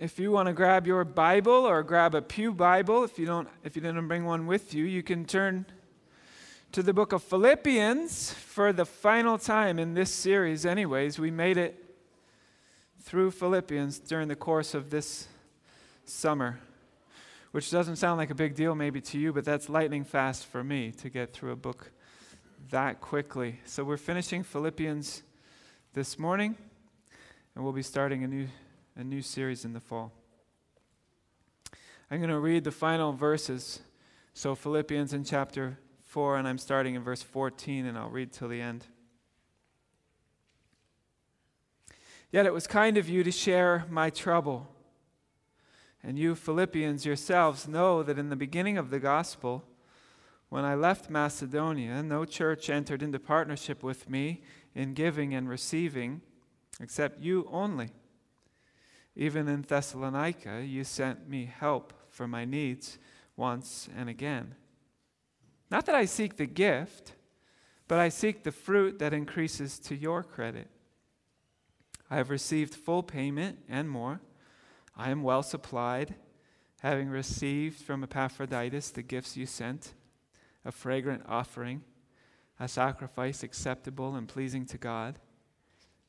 if you want to grab your Bible or grab a pew Bible, if you didn't bring one with you, you can turn to the book of Philippians for the final time in this series. Anyways, we made it through Philippians during the course of this summer, which doesn't sound like a big deal maybe to you, but that's lightning fast for me to get through a book that quickly. So we're finishing Philippians this morning, and we'll be starting a new series in the fall. I'm going to read the final verses. So Philippians in chapter 4, and I'm starting in verse 14, and I'll read till the end. Yet it was kind of you to share my trouble. And you Philippians yourselves know that in the beginning of the gospel, when I left Macedonia, no church entered into partnership with me in giving and receiving, except you only. Even in Thessalonica, you sent me help for my needs once and again. Not that I seek the gift, but I seek the fruit that increases to your credit. I have received full payment and more. I am well supplied, having received from Epaphroditus the gifts you sent, a fragrant offering, a sacrifice acceptable and pleasing to God.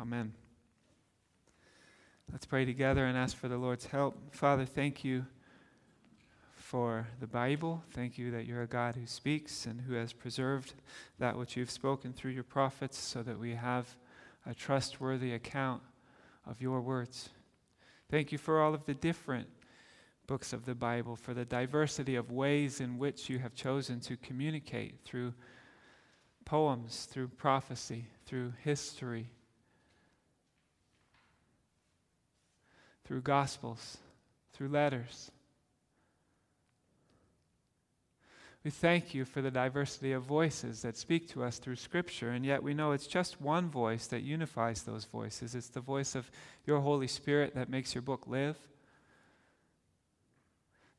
Amen. Let's pray together and ask for the Lord's help. Father, thank you for the Bible. Thank you that you're a God who speaks and who has preserved that which you've spoken through your prophets so that we have a trustworthy account of your words. Thank you for all of the different books of the Bible, for the diversity of ways in which you have chosen to communicate through poems, through prophecy, through history, through gospels, through letters. We thank you for the diversity of voices that speak to us through Scripture, and yet we know it's just one voice that unifies those voices. It's the voice of your Holy Spirit that makes your book live,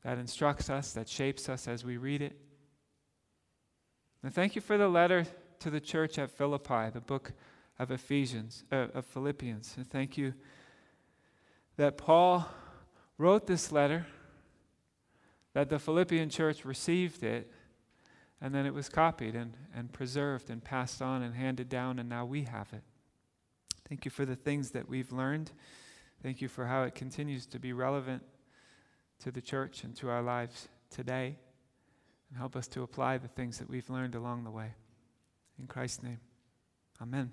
that instructs us, that shapes us as we read it. And thank you for the letter to the church at Philippi, the book of Philippians. And thank you that Paul wrote this letter, that the Philippian church received it, and then it was copied and preserved and passed on and handed down, and now we have it. Thank you for the things that we've learned. Thank you for how it continues to be relevant to the church and to our lives today, and help us to apply the things that we've learned along the way. In Christ's name, amen.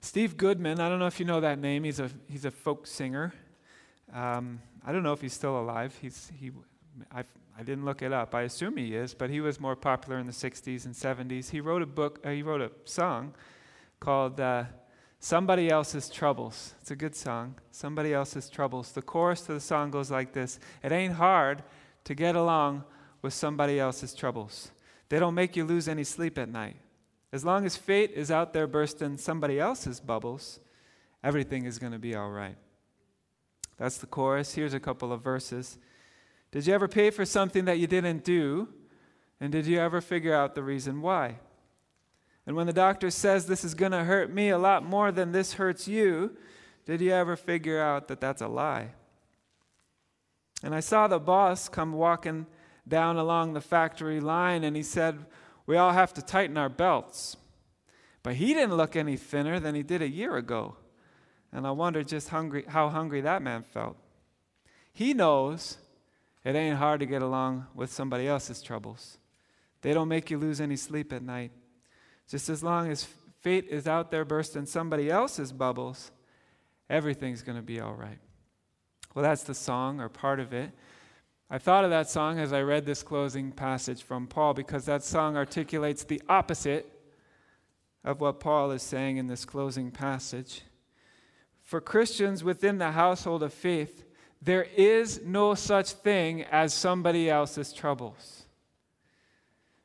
Steve Goodman, I don't know if you know that name. He's a folk singer. I don't know if he's still alive. I didn't look it up. I assume he is, but he was more popular in the 60s and 70s. He wrote a book. He wrote a song called "Somebody Else's Troubles." It's a good song. Somebody Else's Troubles. The chorus to the song goes like this: "It ain't hard to get along with somebody else's troubles. They don't make you lose any sleep at night. As long as fate is out there bursting somebody else's bubbles, everything is going to be all right." That's the chorus. Here's a couple of verses. Did you ever pay for something that you didn't do? And did you ever figure out the reason why? And when the doctor says this is going to hurt me a lot more than this hurts you, did you ever figure out that that's a lie? And I saw the boss come walking down along the factory line, and he said, "We all have to tighten our belts." But he didn't look any thinner than he did a year ago. And I wonder just how hungry that man felt. He knows it ain't hard to get along with somebody else's troubles. They don't make you lose any sleep at night. Just as long as fate is out there bursting somebody else's bubbles, everything's going to be all right. Well, that's the song, or part of it. I thought of that song as I read this closing passage from Paul, because that song articulates the opposite of what Paul is saying in this closing passage. For Christians within the household of faith, there is no such thing as somebody else's troubles.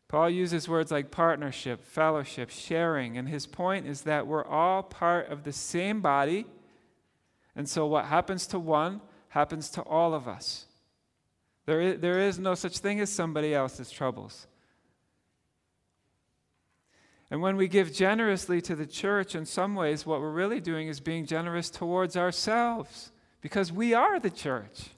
Paul uses words like partnership, fellowship, sharing, and his point is that we're all part of the same body, and so what happens to one happens to all of us. There is no such thing as somebody else's troubles. And when we give generously to the church, in some ways, what we're really doing is being generous towards ourselves, because we are the church.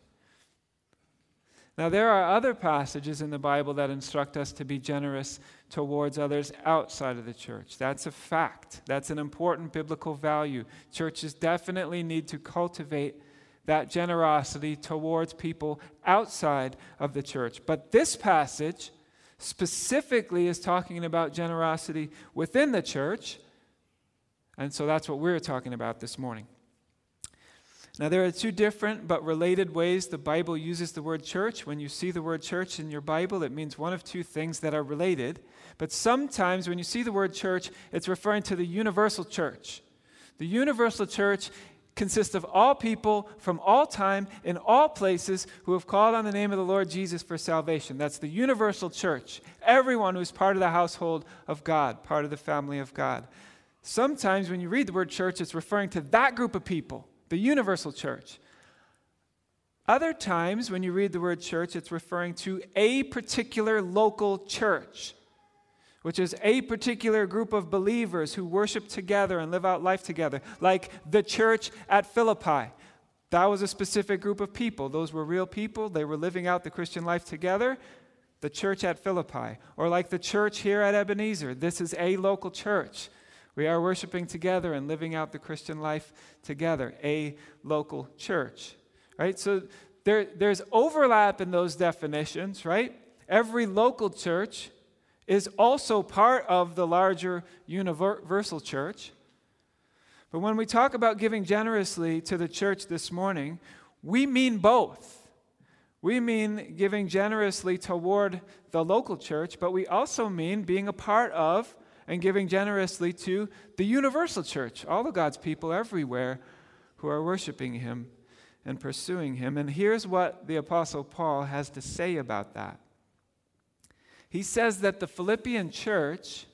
Now, there are other passages in the Bible that instruct us to be generous towards others outside of the church. That's a fact. That's an important biblical value. Churches definitely need to cultivate that generosity towards people outside of the church. But this passage specifically is talking about generosity within the church, and so that's what we're talking about this morning. Now, there are two different but related ways the Bible uses the word church. When you see the word church in your Bible, it means one of two things that are related. But sometimes when you see the word church, it's referring to the universal church. The universal church consists of all people from all time in all places who have called on the name of the Lord Jesus for salvation. That's the universal church. Everyone who's part of the household of God, part of the family of God. Sometimes when you read the word church, it's referring to that group of people, the universal church. Other times when you read the word church, it's referring to a particular local church, which is a particular group of believers who worship together and live out life together, like the church at Philippi. That was a specific group of people. Those were real people. They were living out the Christian life together, the church at Philippi. Or like the church here at Ebenezer. This is a local church. We are worshiping together and living out the Christian life together, a local church. Right? So there's overlap in those definitions, right? Every local church is also part of the larger universal church. But when we talk about giving generously to the church this morning, we mean both. We mean giving generously toward the local church, but we also mean being a part of and giving generously to the universal church, all of God's people everywhere who are worshiping Him and pursuing Him. And here's what the Apostle Paul has to say about that. He says that the Philippian church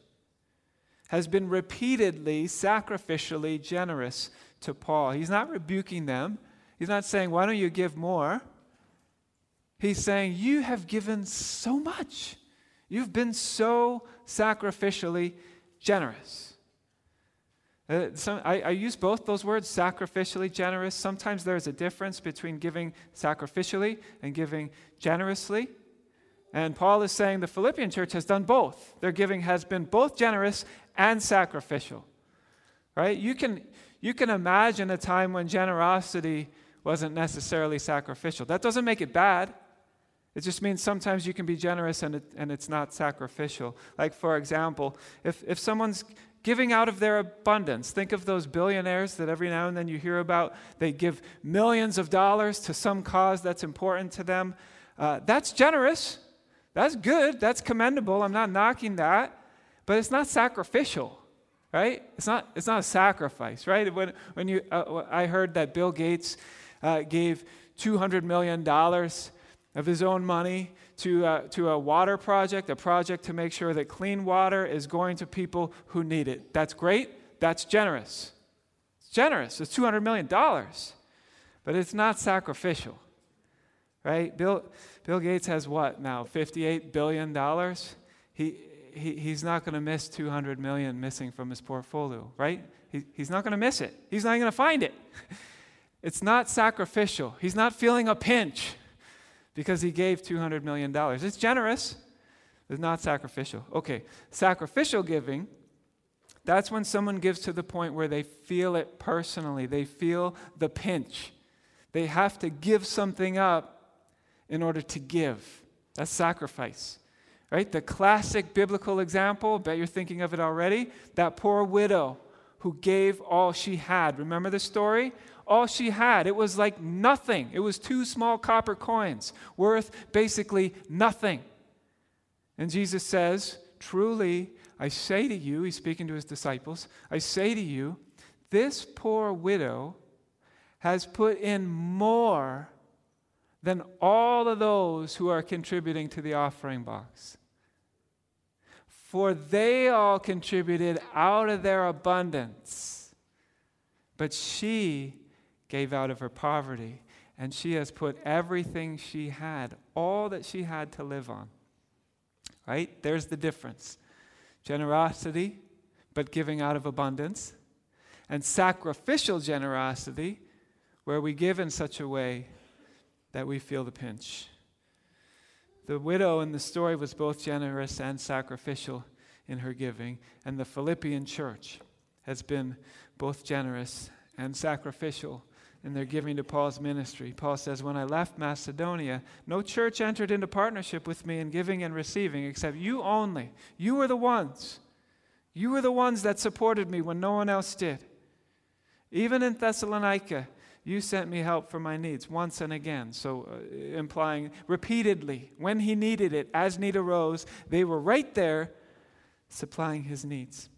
has been repeatedly, sacrificially generous to Paul. He's not rebuking them. He's not saying, why don't you give more? He's saying, you have given so much. You've been so sacrificially generous. I use both those words, sacrificially generous. Sometimes there's a difference between giving sacrificially and giving generously. And Paul is saying the Philippian church has done both. Their giving has been both generous and sacrificial. Right? You can imagine a time when generosity wasn't necessarily sacrificial. That doesn't make it bad. It just means sometimes you can be generous and it's not sacrificial. Like, for example, if someone's giving out of their abundance. Think of those billionaires that every now and then you hear about. They give millions of dollars to some cause that's important to them. That's generous. That's good. That's commendable. I'm not knocking that, but it's not sacrificial, right? It's not a sacrifice, right? When I heard that Bill Gates gave $200 million of his own money to a water project, a project to make sure that clean water is going to people who need it. That's great. That's generous. It's generous. It's $200 million, but it's not sacrificial. Right? Bill Gates has what now? $58 billion? He's not going to miss $200 million missing from his portfolio, right? He's not going to miss it. He's not going to find it. It's not sacrificial. He's not feeling a pinch because he gave $200 million. It's generous. It's not sacrificial. Okay, sacrificial giving, that's when someone gives to the point where they feel it personally. They feel the pinch. They have to give something up in order to give. That's sacrifice, right? The classic biblical example, bet you're thinking of it already, that poor widow who gave all she had. Remember the story? All she had, it was like nothing. It was 2 small copper coins worth basically nothing. And Jesus says, truly, I say to you, he's speaking to his disciples, I say to you, this poor widow has put in more than all of those who are contributing to the offering box. For they all contributed out of their abundance, but she gave out of her poverty, and she has put everything she had, all that she had to live on. Right? There's the difference. Generosity, but giving out of abundance. And sacrificial generosity, where we give in such a way that we feel the pinch. The widow in the story was both generous and sacrificial in her giving, and the Philippian church has been both generous and sacrificial in their giving to Paul's ministry. Paul says, when I left Macedonia, no church entered into partnership with me in giving and receiving except you only. You were the ones. You were the ones that supported me when no one else did. Even in Thessalonica, you sent me help for my needs once and again. So implying repeatedly, when he needed it, as need arose, they were right there supplying his needs.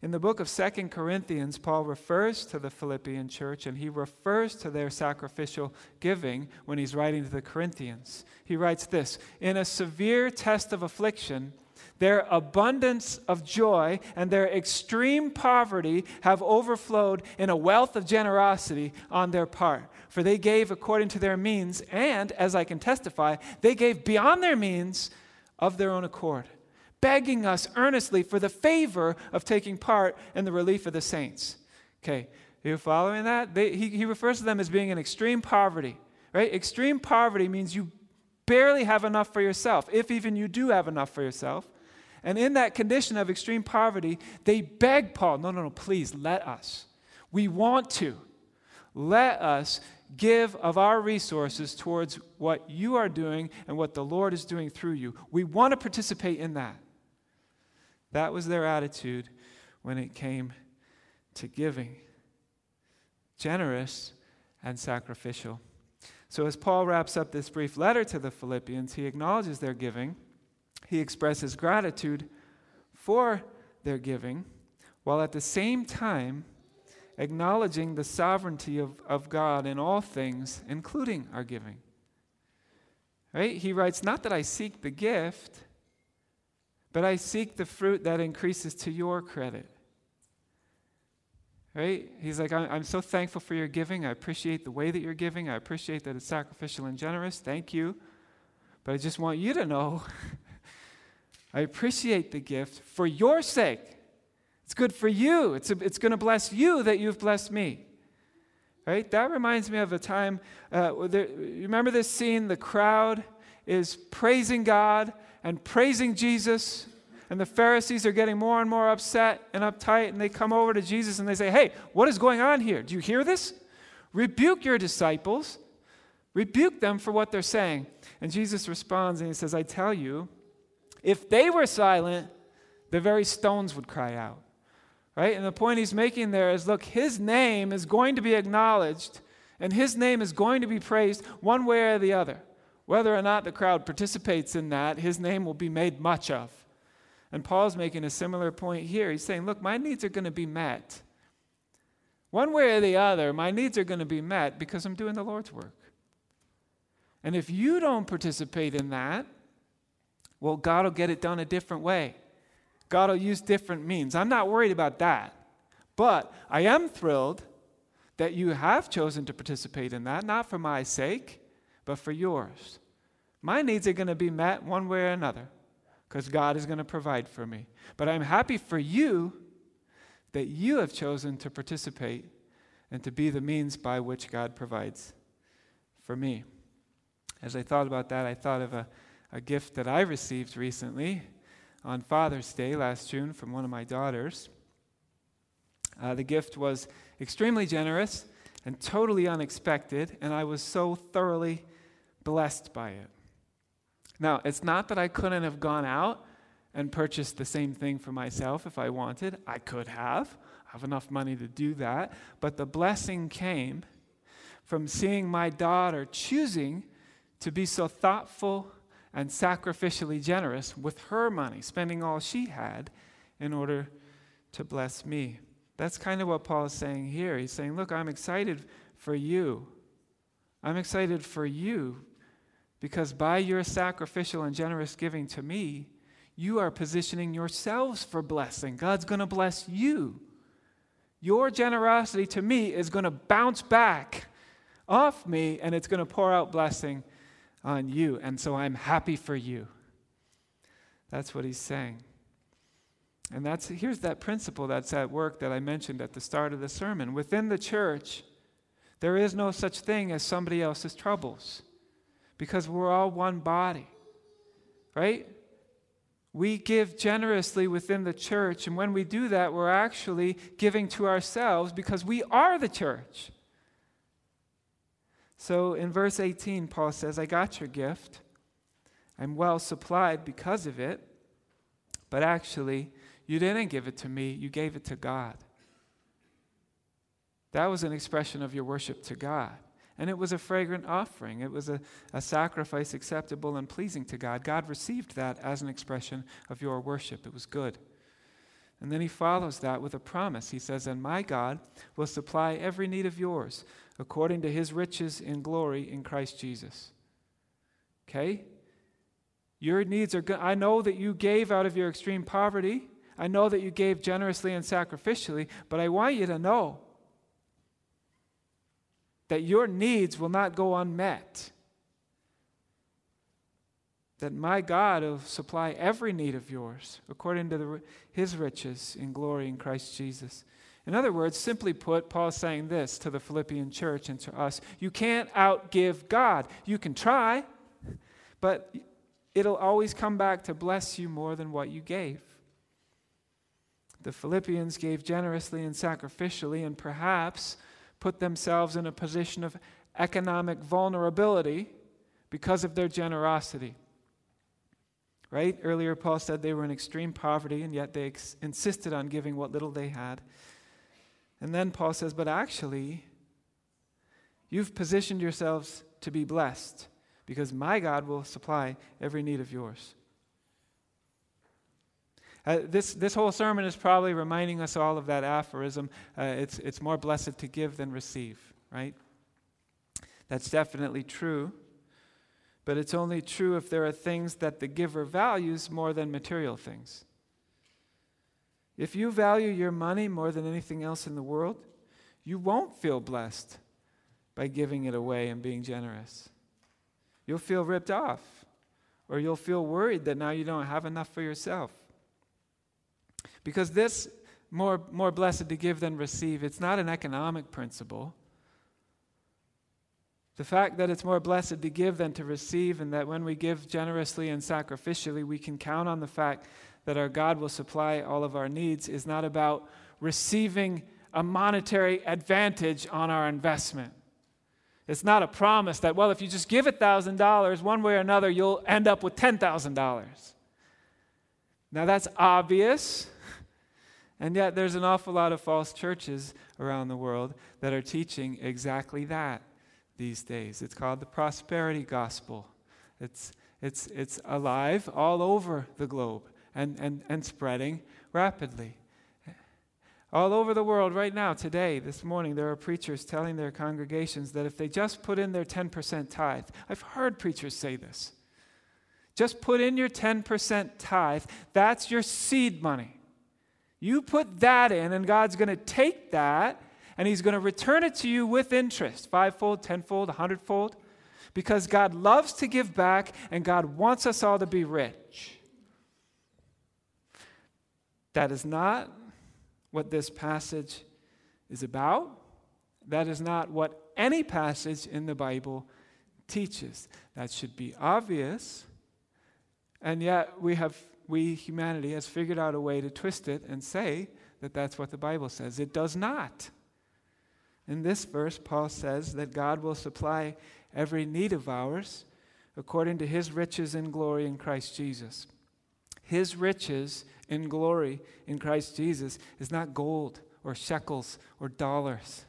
In the book of 2 Corinthians, Paul refers to the Philippian church, and he refers to their sacrificial giving when he's writing to the Corinthians. He writes this, in a severe test of affliction, their abundance of joy and their extreme poverty have overflowed in a wealth of generosity on their part. For they gave according to their means, and, as I can testify, they gave beyond their means of their own accord, begging us earnestly for the favor of taking part in the relief of the saints. Okay, are you following that? He refers to them as being in extreme poverty, right? Extreme poverty means you barely have enough for yourself, if even you do have enough for yourself. And in that condition of extreme poverty, they beg Paul, no, please let us. We want to. Let us give of our resources towards what you are doing and what the Lord is doing through you. We want to participate in that. That was their attitude when it came to giving. Generous and sacrificial. So as Paul wraps up this brief letter to the Philippians, he acknowledges their giving. He expresses gratitude for their giving, while at the same time acknowledging the sovereignty of God in all things, including our giving. Right? He writes, not that I seek the gift, but I seek the fruit that increases to your credit. Right? He's like, I'm so thankful for your giving. I appreciate the way that you're giving. I appreciate that it's sacrificial and generous. Thank you. But I just want you to know, I appreciate the gift for your sake. It's good for you. It's going to bless you that you've blessed me. Right? That reminds me of a time, you remember this scene? The crowd is praising God and praising Jesus, and the Pharisees are getting more and more upset and uptight, and they come over to Jesus and they say, hey, what is going on here? Do you hear this? Rebuke your disciples. Rebuke them for what they're saying. And Jesus responds and he says, I tell you, if they were silent, the very stones would cry out. Right? And the point he's making there is, look, his name is going to be acknowledged and his name is going to be praised one way or the other. Whether or not the crowd participates in that, his name will be made much of. And Paul's making a similar point here. He's saying, look, my needs are going to be met. One way or the other, my needs are going to be met because I'm doing the Lord's work. And if you don't participate in that, well, God will get it done a different way. God will use different means. I'm not worried about that. But I am thrilled that you have chosen to participate in that, not for my sake, but for yours. My needs are going to be met one way or another because God is going to provide for me. But I'm happy for you that you have chosen to participate and to be the means by which God provides for me. As I thought about that, I thought of a gift that I received recently on Father's Day last June from one of my daughters. The gift was extremely generous and totally unexpected, and I was so thoroughly blessed by it. Now, it's not that I couldn't have gone out and purchased the same thing for myself if I wanted. I could have. I have enough money to do that. But the blessing came from seeing my daughter choosing to be so thoughtful and sacrificially generous with her money, spending all she had in order to bless me. That's kind of what Paul is saying here. He's saying, look, I'm excited for you. I'm excited for you because by your sacrificial and generous giving to me, you are positioning yourselves for blessing. God's going to bless you. Your generosity to me is going to bounce back off me, and it's going to pour out blessing on you. And so I'm happy for you. That's what he's saying. And here's that principle that's at work that I mentioned at the start of the sermon. Within the church, there is no such thing as somebody else's troubles because we're all one body, right? We give generously within the church, and when we do that, we're actually giving to ourselves because we are the church. So in verse 18, Paul says, I got your gift. I'm well supplied because of it, but actually, you didn't give it to me. You gave it to God. That was an expression of your worship to God, and it was a fragrant offering. It was a sacrifice acceptable and pleasing to God. God received that as an expression of your worship. It was good. And then he follows that with a promise. He says, and my God will supply every need of yours according to his riches in glory in Christ Jesus. Okay? Your needs are good. I know that you gave out of your extreme poverty. I know that you gave generously and sacrificially, but I want you to know that your needs will not go unmet. That my God will supply every need of yours according to his riches in glory in Christ Jesus. In other words, simply put, Paul's saying this to the Philippian church and to us. You can't outgive God. You can try, but it'll always come back to bless you more than what you gave. The Philippians gave generously and sacrificially, and perhaps put themselves in a position of economic vulnerability because of their generosity. Right? Earlier, Paul said they were in extreme poverty, and yet they insisted on giving what little they had. And then Paul says, but actually, you've positioned yourselves to be blessed because my God will supply every need of yours. This whole sermon is probably reminding us all of that aphorism. It's more blessed to give than receive, right? That's definitely true. But it's only true if there are things that the giver values more than material things. If you value your money more than anything else in the world, you won't feel blessed by giving it away and being generous. You'll feel ripped off, or you'll feel worried that now you don't have enough for yourself. Because this more blessed to give than receive, it's not an economic principle. The fact that it's more blessed to give than to receive, and that when we give generously and sacrificially, we can count on the fact that our God will supply all of our needs, is not about receiving a monetary advantage on our investment. It's not a promise that, well, if you just give $1,000, one way or another, you'll end up with $10,000. Now that's obvious, and yet there's an awful lot of false churches around the world that are teaching exactly that these days. It's called the prosperity gospel. It's alive all over the globe and spreading rapidly. All over the world right now, today, this morning, there are preachers telling their congregations that if they just put in their 10% tithe, I've heard preachers say this, just put in your 10% tithe. That's your seed money. You put that in, and God's going to take that, and he's going to return it to you with interest, fivefold, tenfold, 100-fold, because God loves to give back, and God wants us all to be rich. That is not what this passage is about. That is not what any passage in the Bible teaches. That should be obvious. And yet humanity has figured out a way to twist it and say that that's what the Bible says. It does not. In this verse, Paul says that God will supply every need of ours according to his riches in glory in Christ Jesus. His riches in glory in Christ Jesus is not gold or shekels or dollars.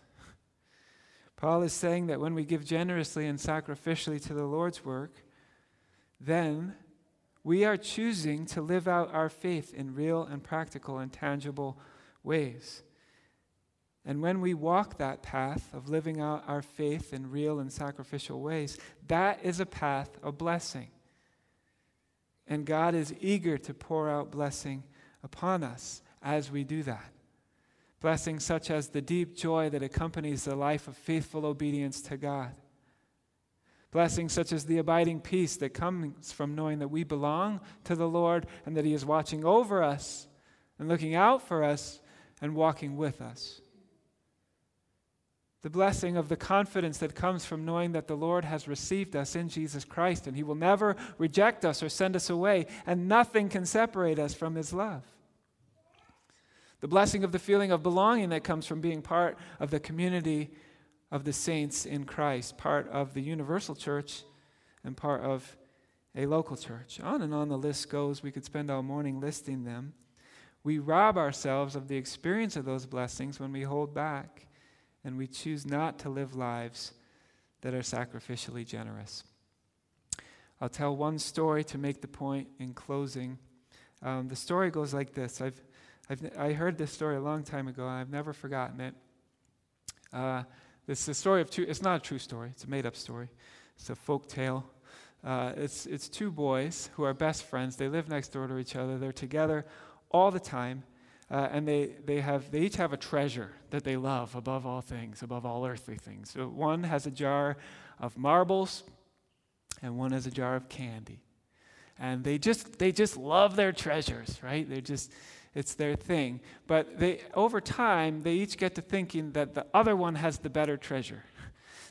Paul is saying that when we give generously and sacrificially to the Lord's work, then we are choosing to live out our faith in real and practical and tangible ways. And when we walk that path of living out our faith in real and sacrificial ways, that is a path of blessing. And God is eager to pour out blessing upon us as we do that. Blessings such as the deep joy that accompanies the life of faithful obedience to God. Blessings such as the abiding peace that comes from knowing that we belong to the Lord and that He is watching over us and looking out for us and walking with us. The blessing of the confidence that comes from knowing that the Lord has received us in Jesus Christ and He will never reject us or send us away, and nothing can separate us from His love. The blessing of the feeling of belonging that comes from being part of the community of the saints in Christ, part of the universal church and part of a local church. On and on the list goes. We could spend all morning listing them. We rob ourselves of the experience of those blessings when we hold back and we choose not to live lives that are sacrificially generous. I'll tell one story to make the point in closing. The story goes like this. I heard this story a long time ago, and I've never forgotten it. It's the story of two. It's not a true story. It's a made-up story. It's a folk tale. It's two boys who are best friends. They live next door to each other. They're together all the time. And they each have a treasure that they love above all things, above all earthly things. So one has a jar of marbles, and one has a jar of candy, and they just love their treasures, right? It's their thing. But over time they each get to thinking that the other one has the better treasure.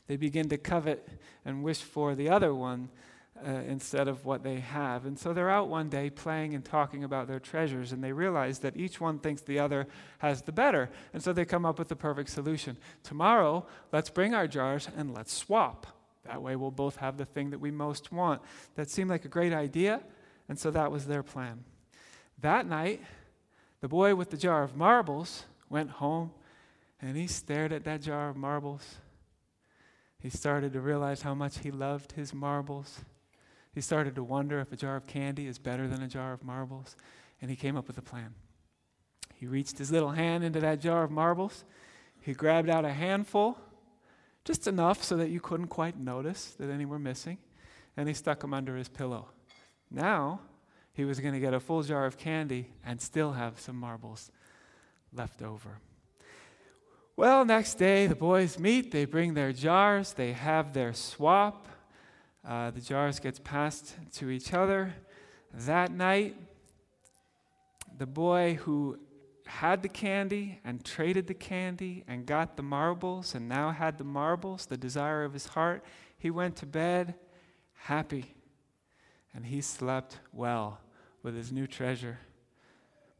They begin to covet and wish for the other one instead of what they have. And so they're out one day playing and talking about their treasures, and they realize that each one thinks the other has the better. And so they come up with the perfect solution. Tomorrow, let's bring our jars and let's swap. That way we'll both have the thing that we most want. That seemed like a great idea, and so that was their plan. That night, the boy with the jar of marbles went home, and he stared at that jar of marbles. He started to realize how much he loved his marbles. He started to wonder if a jar of candy is better than a jar of marbles, and he came up with a plan. He reached his little hand into that jar of marbles. He grabbed out a handful, just enough so that you couldn't quite notice that any were missing, and he stuck them under his pillow. Now, he was going to get a full jar of candy and still have some marbles left over. Well, next day, the boys meet. They bring their jars. They have their swap. The jars gets passed to each other. That night, the boy who had the candy and traded the candy and got the marbles and now had the marbles, the desire of his heart, he went to bed happy, and he slept well with his new treasure.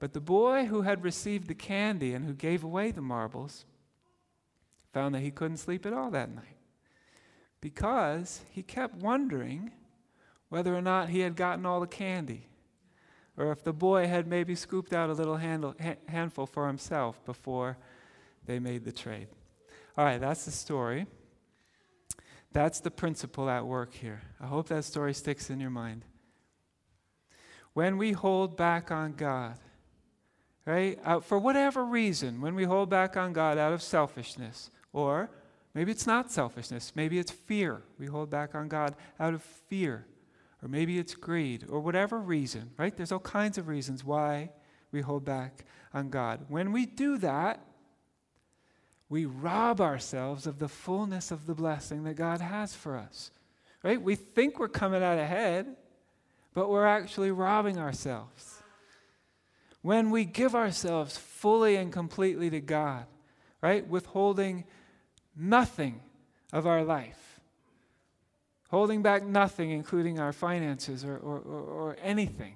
But the boy who had received the candy and who gave away the marbles found that he couldn't sleep at all that night, because he kept wondering whether or not he had gotten all the candy, or if the boy had maybe scooped out a little handful for himself before they made the trade. All right, that's the story. That's the principle at work here. I hope that story sticks in your mind. When we hold back on God, right, for whatever reason, when we hold back on God out of selfishness, or maybe it's not selfishness. Maybe it's fear. We hold back on God out of fear. Or maybe it's greed, or whatever reason, right? There's all kinds of reasons why we hold back on God. When we do that, we rob ourselves of the fullness of the blessing that God has for us, right? We think we're coming out ahead, but we're actually robbing ourselves. When we give ourselves fully and completely to God, right? Withholding nothing of our life, holding back nothing, including our finances or anything,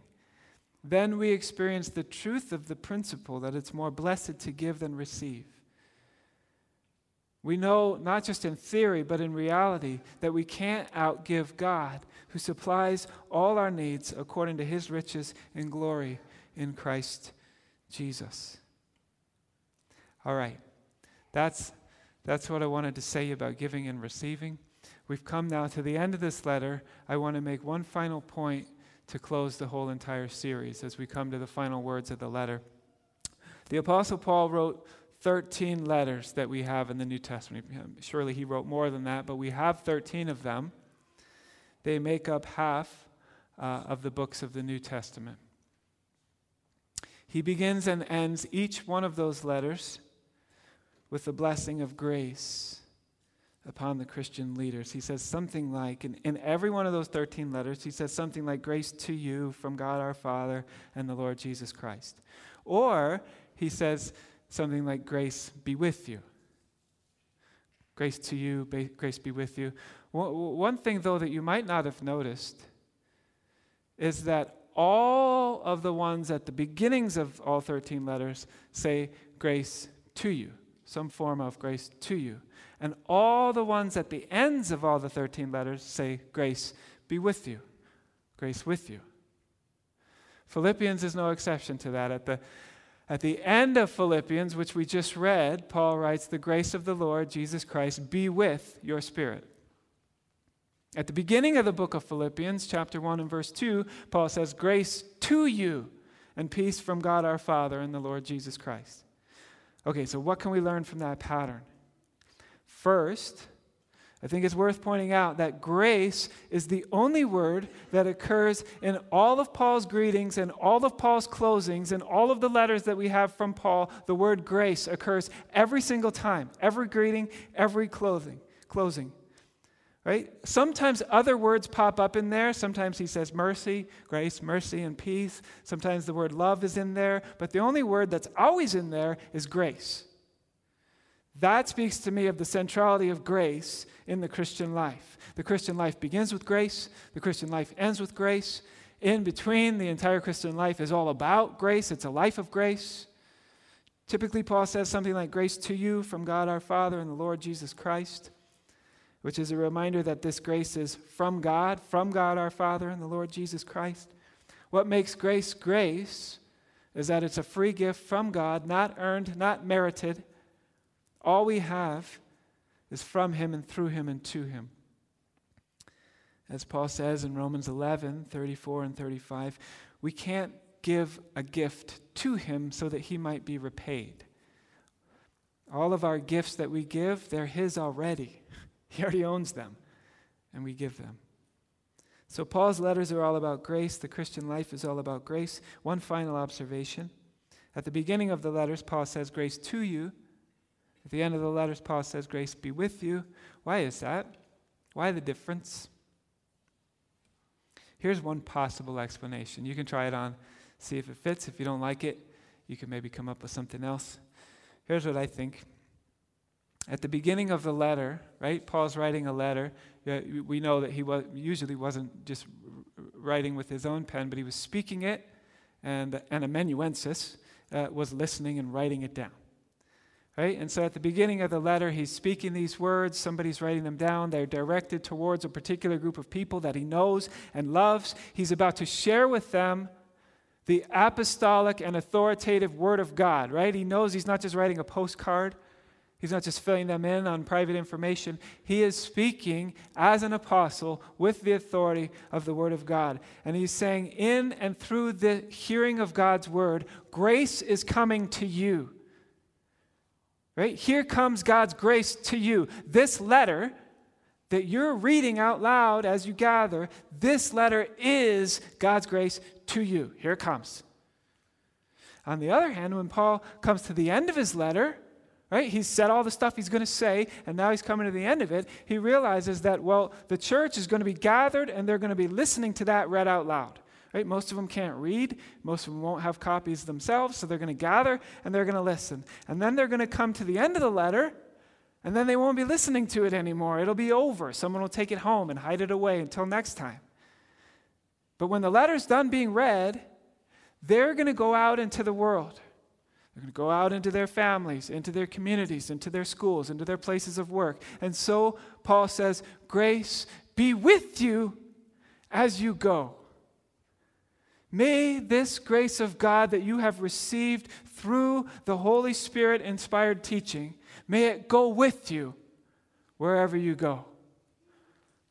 then we experience the truth of the principle that it's more blessed to give than receive. We know, not just in theory, but in reality, that we can't outgive God, who supplies all our needs according to His riches and glory in Christ Jesus. All right, that's what I wanted to say about giving and receiving. We've come now to the end of this letter. I want to make one final point to close the whole entire series as we come to the final words of the letter. The Apostle Paul wrote 13 letters that we have in the New Testament. Surely he wrote more than that, but we have 13 of them. They make up half of the books of the New Testament. He begins and ends each one of those letters with the blessing of grace upon the Christian leaders. He says something like, in every one of those 13 letters, he says something like, grace to you from God our Father and the Lord Jesus Christ. Or he says something like, grace be with you. Grace to you, grace be with you. One thing, though, that you might not have noticed is that all of the ones at the beginnings of all 13 letters say grace to you, some form of grace to you. And all the ones at the ends of all the 13 letters say grace be with you, grace with you. Philippians is no exception to that. At the end of Philippians, which we just read, Paul writes, the grace of the Lord Jesus Christ be with your spirit. At the beginning of the book of Philippians, chapter 1 and verse 2, Paul says, grace to you and peace from God our Father and the Lord Jesus Christ. Okay, so what can we learn from that pattern? First, I think it's worth pointing out that grace is the only word that occurs in all of Paul's greetings and all of Paul's closings and all of the letters that we have from Paul. The word grace occurs every single time, every greeting, every closing. Right? Sometimes other words pop up in there. Sometimes he says mercy, grace, mercy, and peace. Sometimes the word love is in there. But the only word that's always in there is grace. That speaks to me of the centrality of grace in the Christian life. The Christian life begins with grace. The Christian life ends with grace. In between, the entire Christian life is all about grace. It's a life of grace. Typically, Paul says something like, grace to you from God our Father and the Lord Jesus Christ, which is a reminder that this grace is from God our Father and the Lord Jesus Christ. What makes grace grace is that it's a free gift from God, not earned, not merited. All we have is from him and through him and to him. As Paul says in Romans 11, 34 and 35, we can't give a gift to him so that he might be repaid. All of our gifts that we give, they're his already. He already owns them, and we give them. So Paul's letters are all about grace. The Christian life is all about grace. One final observation. At the beginning of the letters, Paul says, grace to you. At the end of the letters, Paul says, grace be with you. Why is that? Why the difference? Here's one possible explanation. You can try it on, see if it fits. If you don't like it, you can maybe come up with something else. Here's what I think. At the beginning of the letter, right, Paul's writing a letter. We know that he usually wasn't just writing with his own pen, but he was speaking it, and an amanuensis was listening and writing it down. Right? And so at the beginning of the letter, he's speaking these words. Somebody's writing them down. They're directed towards a particular group of people that he knows and loves. He's about to share with them the apostolic and authoritative word of God. Right? He knows he's not just writing a postcard. He's not just filling them in on private information. He is speaking as an apostle with the authority of the Word of God. And he's saying, in and through the hearing of God's Word, grace is coming to you. Right? Here comes God's grace to you. This letter that you're reading out loud as you gather, this letter is God's grace to you. Here it comes. On the other hand, when Paul comes to the end of his letter, right? He's said all the stuff he's going to say, and now he's coming to the end of it. He realizes that, well, the church is going to be gathered, and they're going to be listening to that read out loud. Right? Most of them can't read. Most of them won't have copies themselves, so they're going to gather, and they're going to listen. And then they're going to come to the end of the letter, and then they won't be listening to it anymore. It'll be over. Someone will take it home and hide it away until next time. But when the letter's done being read, they're going to go out into the world. They're going to go out into their families, into their communities, into their schools, into their places of work. And so Paul says, grace be with you as you go. May this grace of God that you have received through the Holy Spirit-inspired teaching, may it go with you wherever you go.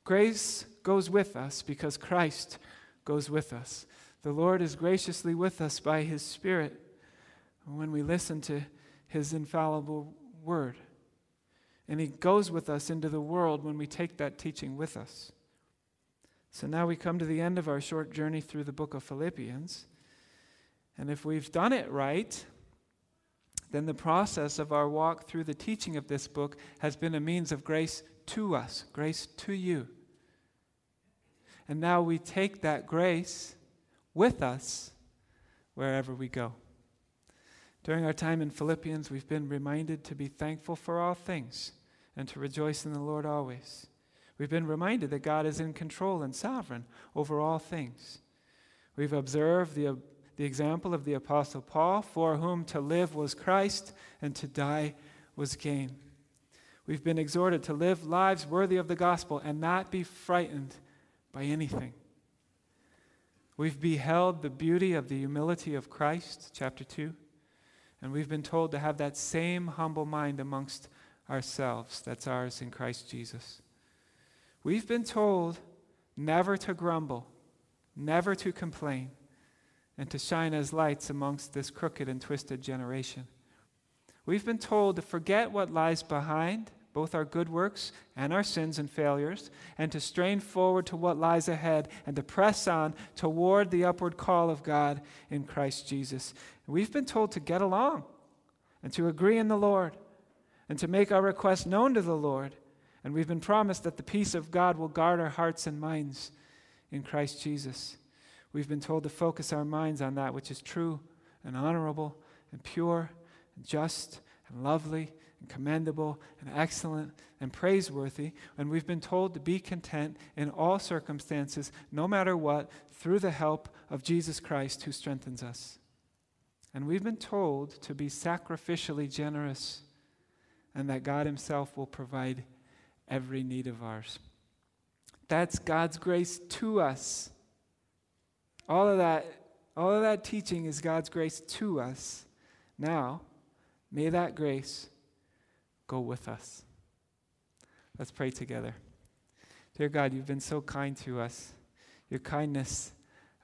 Grace goes with us because Christ goes with us. The Lord is graciously with us by his Spirit. When we listen to his infallible word. And he goes with us into the world when we take that teaching with us. So now we come to the end of our short journey through the book of Philippians. And if we've done it right, then the process of our walk through the teaching of this book has been a means of grace to us, grace to you. And now we take that grace with us wherever we go. During our time in Philippians, we've been reminded to be thankful for all things and to rejoice in the Lord always. We've been reminded that God is in control and sovereign over all things. We've observed the example of the Apostle Paul, for whom to live was Christ and to die was gain. We've been exhorted to live lives worthy of the gospel and not be frightened by anything. We've beheld the beauty of the humility of Christ, chapter 2, and we've been told to have that same humble mind amongst ourselves that's ours in Christ Jesus. We've been told never to grumble, never to complain, and to shine as lights amongst this crooked and twisted generation. We've been told to forget what lies behind, both our good works and our sins and failures, and to strain forward to what lies ahead and to press on toward the upward call of God in Christ Jesus. We've been told to get along and to agree in the Lord and to make our requests known to the Lord. And we've been promised that the peace of God will guard our hearts and minds in Christ Jesus. We've been told to focus our minds on that which is true and honorable and pure and just and lovely and commendable and excellent and praiseworthy. And we've been told to be content in all circumstances, no matter what, through the help of Jesus Christ who strengthens us. And we've been told to be sacrificially generous and that God himself will provide every need of ours. That's God's grace to us. All of that teaching is God's grace to us. Now, may that grace go with us. Let's pray together. Dear God, you've been so kind to us. Your kindness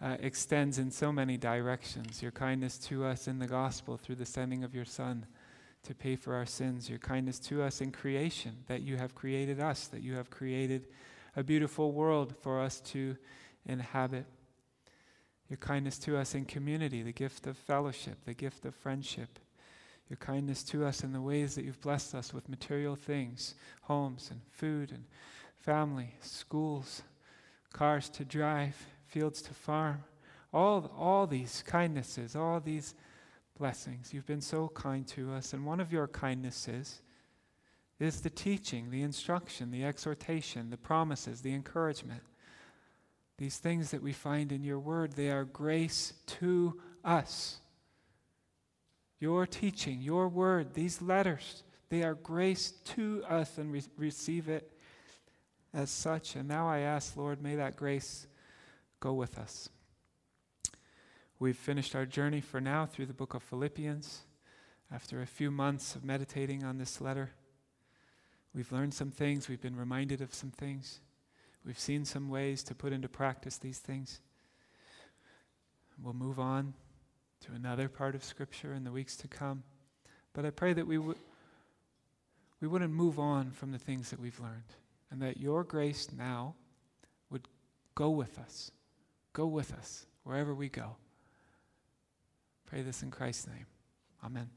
extends in so many directions. Your kindness to us in the gospel through the sending of your Son to pay for our sins. Your kindness to us in creation, that you have created us, that you have created a beautiful world for us to inhabit. Your kindness to us in community, the gift of fellowship, the gift of friendship. Your kindness to us in the ways that you've blessed us with material things, homes and food and family, schools, cars to drive, fields to farm. All these kindnesses, all these blessings. You've been so kind to us. And one of your kindnesses is the teaching, the instruction, the exhortation, the promises, the encouragement. These things that we find in your word, they are grace to us. Your teaching, your word, these letters, they are grace to us, and we receive it as such. And now I ask, Lord, may that grace go with us. We've finished our journey for now through the book of Philippians. After a few months of meditating on this letter, we've learned some things, we've been reminded of some things. We've seen some ways to put into practice these things. We'll move on to another part of Scripture in the weeks to come. But I pray that we wouldn't move on from the things that we've learned, and that your grace now would go with us wherever we go. Pray this in Christ's name. Amen.